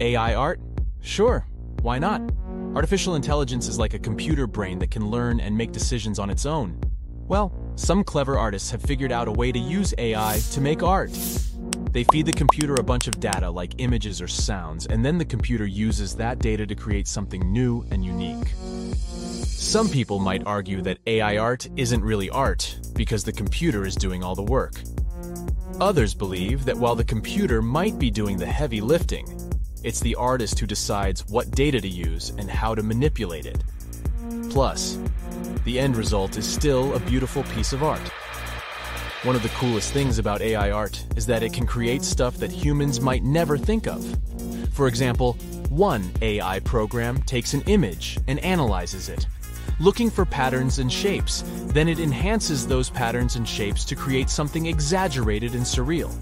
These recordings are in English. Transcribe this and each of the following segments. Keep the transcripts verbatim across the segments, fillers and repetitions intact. A I art? Sure, why not? Artificial intelligence is like a computer brain that can learn and make decisions on its own. Well, some clever artists have figured out a way to use A I to make art. They feed the computer a bunch of data like images or sounds, and then the computer uses that data to create something new and unique. Some people might argue that A I art isn't really art because the computer is doing all the work. Others believe that while the computer might be doing the heavy lifting, it's the artist who decides what data to use and how to manipulate it. Plus, the end result is still a beautiful piece of art. One of the coolest things about A I art is that it can create stuff that humans might never think of. For example, one A I program takes an image and analyzes it, looking for patterns and shapes. Then it enhances those patterns and shapes to create something exaggerated and surreal.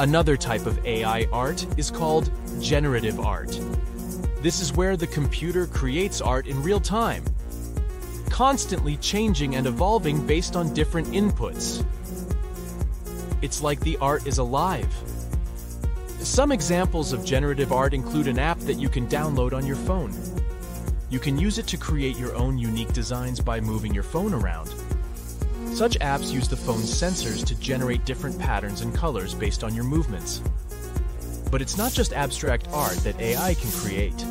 Another type of A I art is called generative art. This is where the computer creates art in real time, constantly changing and evolving based on different inputs. It's like the art is alive. Some examples of generative art include an app that you can download on your phone. You can use it to create your own unique designs by moving your phone around. Such apps use the phone's sensors to generate different patterns and colors based on your movements. But it's not just abstract art that A I can create.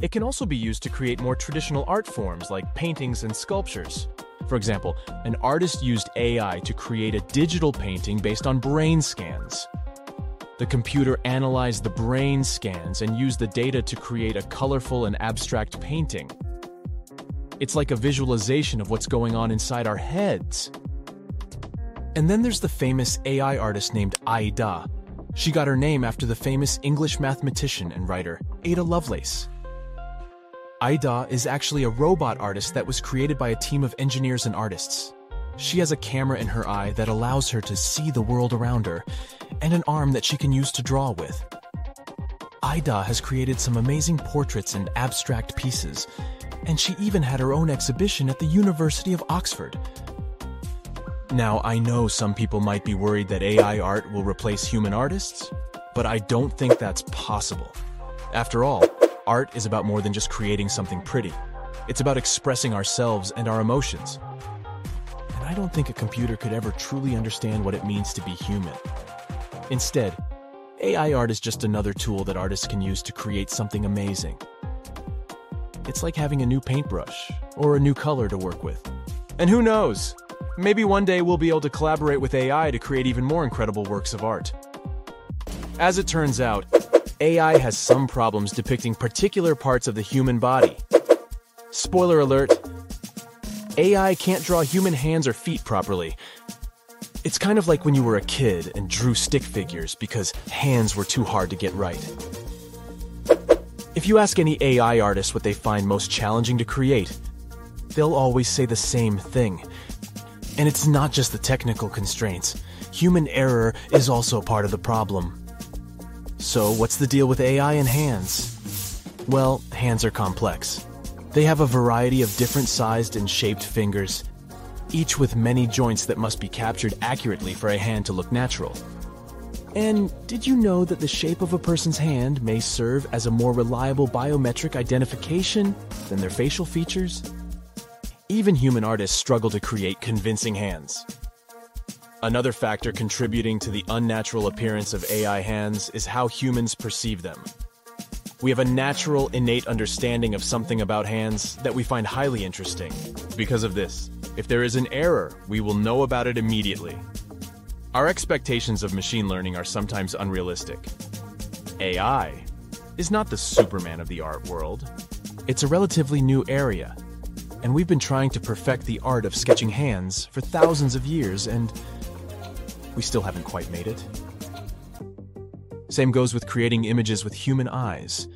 It can also be used to create more traditional art forms like paintings and sculptures. For example, an artist used A I to create a digital painting based on brain scans. The computer analyzed the brain scans and used the data to create a colorful and abstract painting. It's like a visualization of what's going on inside our heads. And then there's the famous A I artist named Ai-Da. She got her name after the famous English mathematician and writer Ada Lovelace. Ai-Da is actually a robot artist that was created by a team of engineers and artists. She has a camera in her eye that allows her to see the world around her, and an arm that she can use to draw with. Ai-Da has created some amazing portraits and abstract pieces, and she even had her own exhibition at the University of Oxford. Now, I know some people might be worried that A I art will replace human artists, but I don't think that's possible. After all, art is about more than just creating something pretty. It's about expressing ourselves and our emotions. And I don't think a computer could ever truly understand what it means to be human. Instead, A I art is just another tool that artists can use to create something amazing. It's like having a new paintbrush or a new color to work with. And who knows? Maybe one day we'll be able to collaborate with A I to create even more incredible works of art. As it turns out, A I has some problems depicting particular parts of the human body. Spoiler alert, A I can't draw human hands or feet properly. It's kind of like when you were a kid and drew stick figures because hands were too hard to get right. If you ask any A I artist what they find most challenging to create, they'll always say the same thing. And it's not just the technical constraints. Human error is also part of the problem. So what's the deal with A I and hands? Well, hands are complex. They have a variety of different sized and shaped fingers, each with many joints that must be captured accurately for a hand to look natural. And did you know that the shape of a person's hand may serve as a more reliable biometric identification than their facial features? Even human artists struggle to create convincing hands. Another factor contributing to the unnatural appearance of A I hands is how humans perceive them. We have a natural, innate understanding of something about hands that we find highly interesting. Because of this, if there is an error, we will know about it immediately. Our expectations of machine learning are sometimes unrealistic. A I is not the Superman of the art world. It's a relatively new area, and we've been trying to perfect the art of sketching hands for thousands of years, and we still haven't quite made it. Same goes with creating images with human eyes.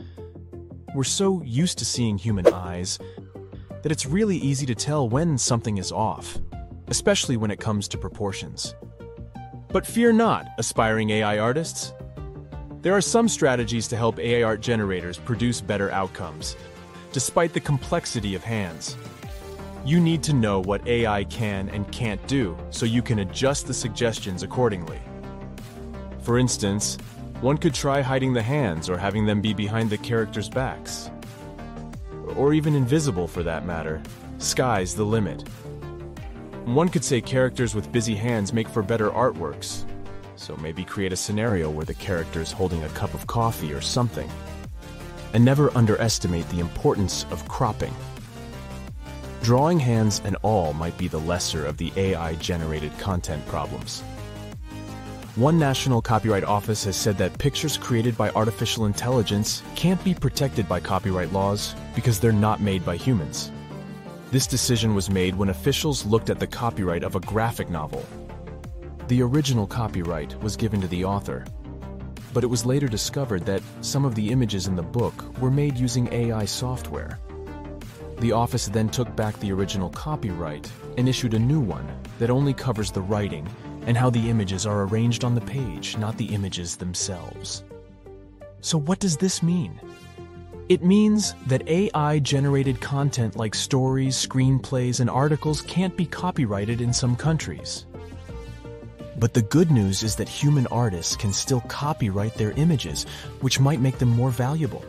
We're so used to seeing human eyes that it's really easy to tell when something is off, especially when it comes to proportions. But fear not, aspiring A I artists. There are some strategies to help A I art generators produce better outcomes, despite the complexity of hands. You need to know what A I can and can't do so you can adjust the suggestions accordingly. For instance, One could try hiding the hands or having them be behind the characters' backs. Or even invisible for that matter. Sky's the limit. One could say characters with busy hands make for better artworks. So maybe create a scenario where the character's holding a cup of coffee or something. And never underestimate the importance of cropping. Drawing hands and all might be the lesser of the A I-generated content problems. One national copyright office has said that pictures created by artificial intelligence can't be protected by copyright laws because they're not made by humans. This decision was made when officials looked at the copyright of a graphic novel. The original copyright was given to the author, but it was later discovered that some of the images in the book were made using A I software. The office then took back the original copyright and issued a new one that only covers the writing and how the images are arranged on the page, not the images themselves. So what does this mean? It means that A I-generated content like stories, screenplays, and articles can't be copyrighted in some countries. But the good news is that human artists can still copyright their images, which might make them more valuable.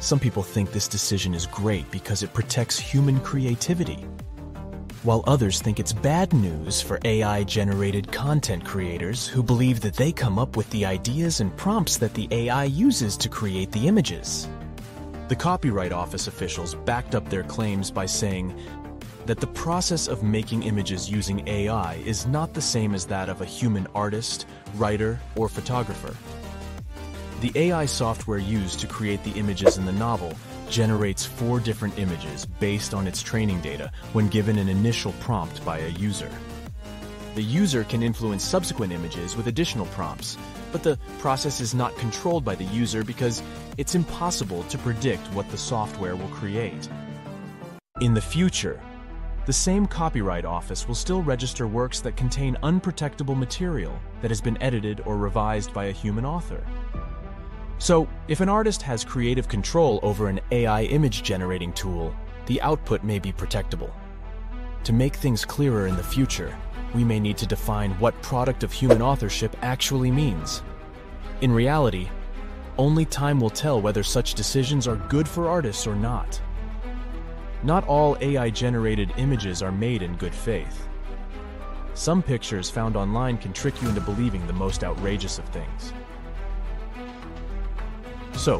Some people think this decision is great because it protects human creativity, while others think it's bad news for A I-generated content creators who believe that they come up with the ideas and prompts that the A I uses to create the images. The Copyright Office officials backed up their claims by saying that the process of making images using A I is not the same as that of a human artist, writer, or photographer. The A I software used to create the images in the novel generates four different images based on its training data when given an initial prompt by a user. The user can influence subsequent images with additional prompts, but the process is not controlled by the user because it's impossible to predict what the software will create. In the future, the same copyright office will still register works that contain unprotectable material that has been edited or revised by a human author. So, if an artist has creative control over an A I image-generating tool, the output may be protectable. To make things clearer in the future, we may need to define what product of human authorship actually means. In reality, only time will tell whether such decisions are good for artists or not. Not all A I-generated images are made in good faith. Some pictures found online can trick you into believing the most outrageous of things. So,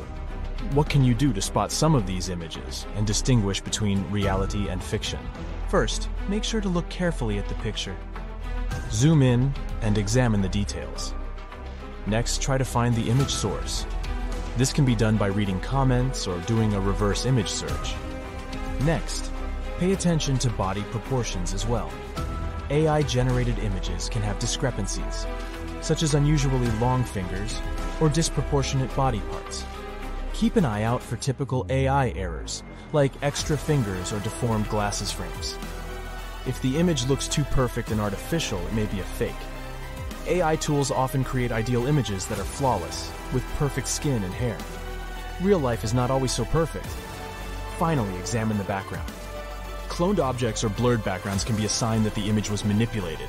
what can you do to spot some of these images and distinguish between reality and fiction? First, make sure to look carefully at the picture. Zoom in and examine the details. Next, try to find the image source. This can be done by reading comments or doing a reverse image search. Next, pay attention to body proportions as well. A I-generated images can have discrepancies, such as unusually long fingers or disproportionate body parts. Keep an eye out for typical A I errors, like extra fingers or deformed glasses frames. If the image looks too perfect and artificial, it may be a fake. A I tools often create ideal images that are flawless, with perfect skin and hair. Real life is not always so perfect. Finally, examine the background. Cloned objects or blurred backgrounds can be a sign that the image was manipulated.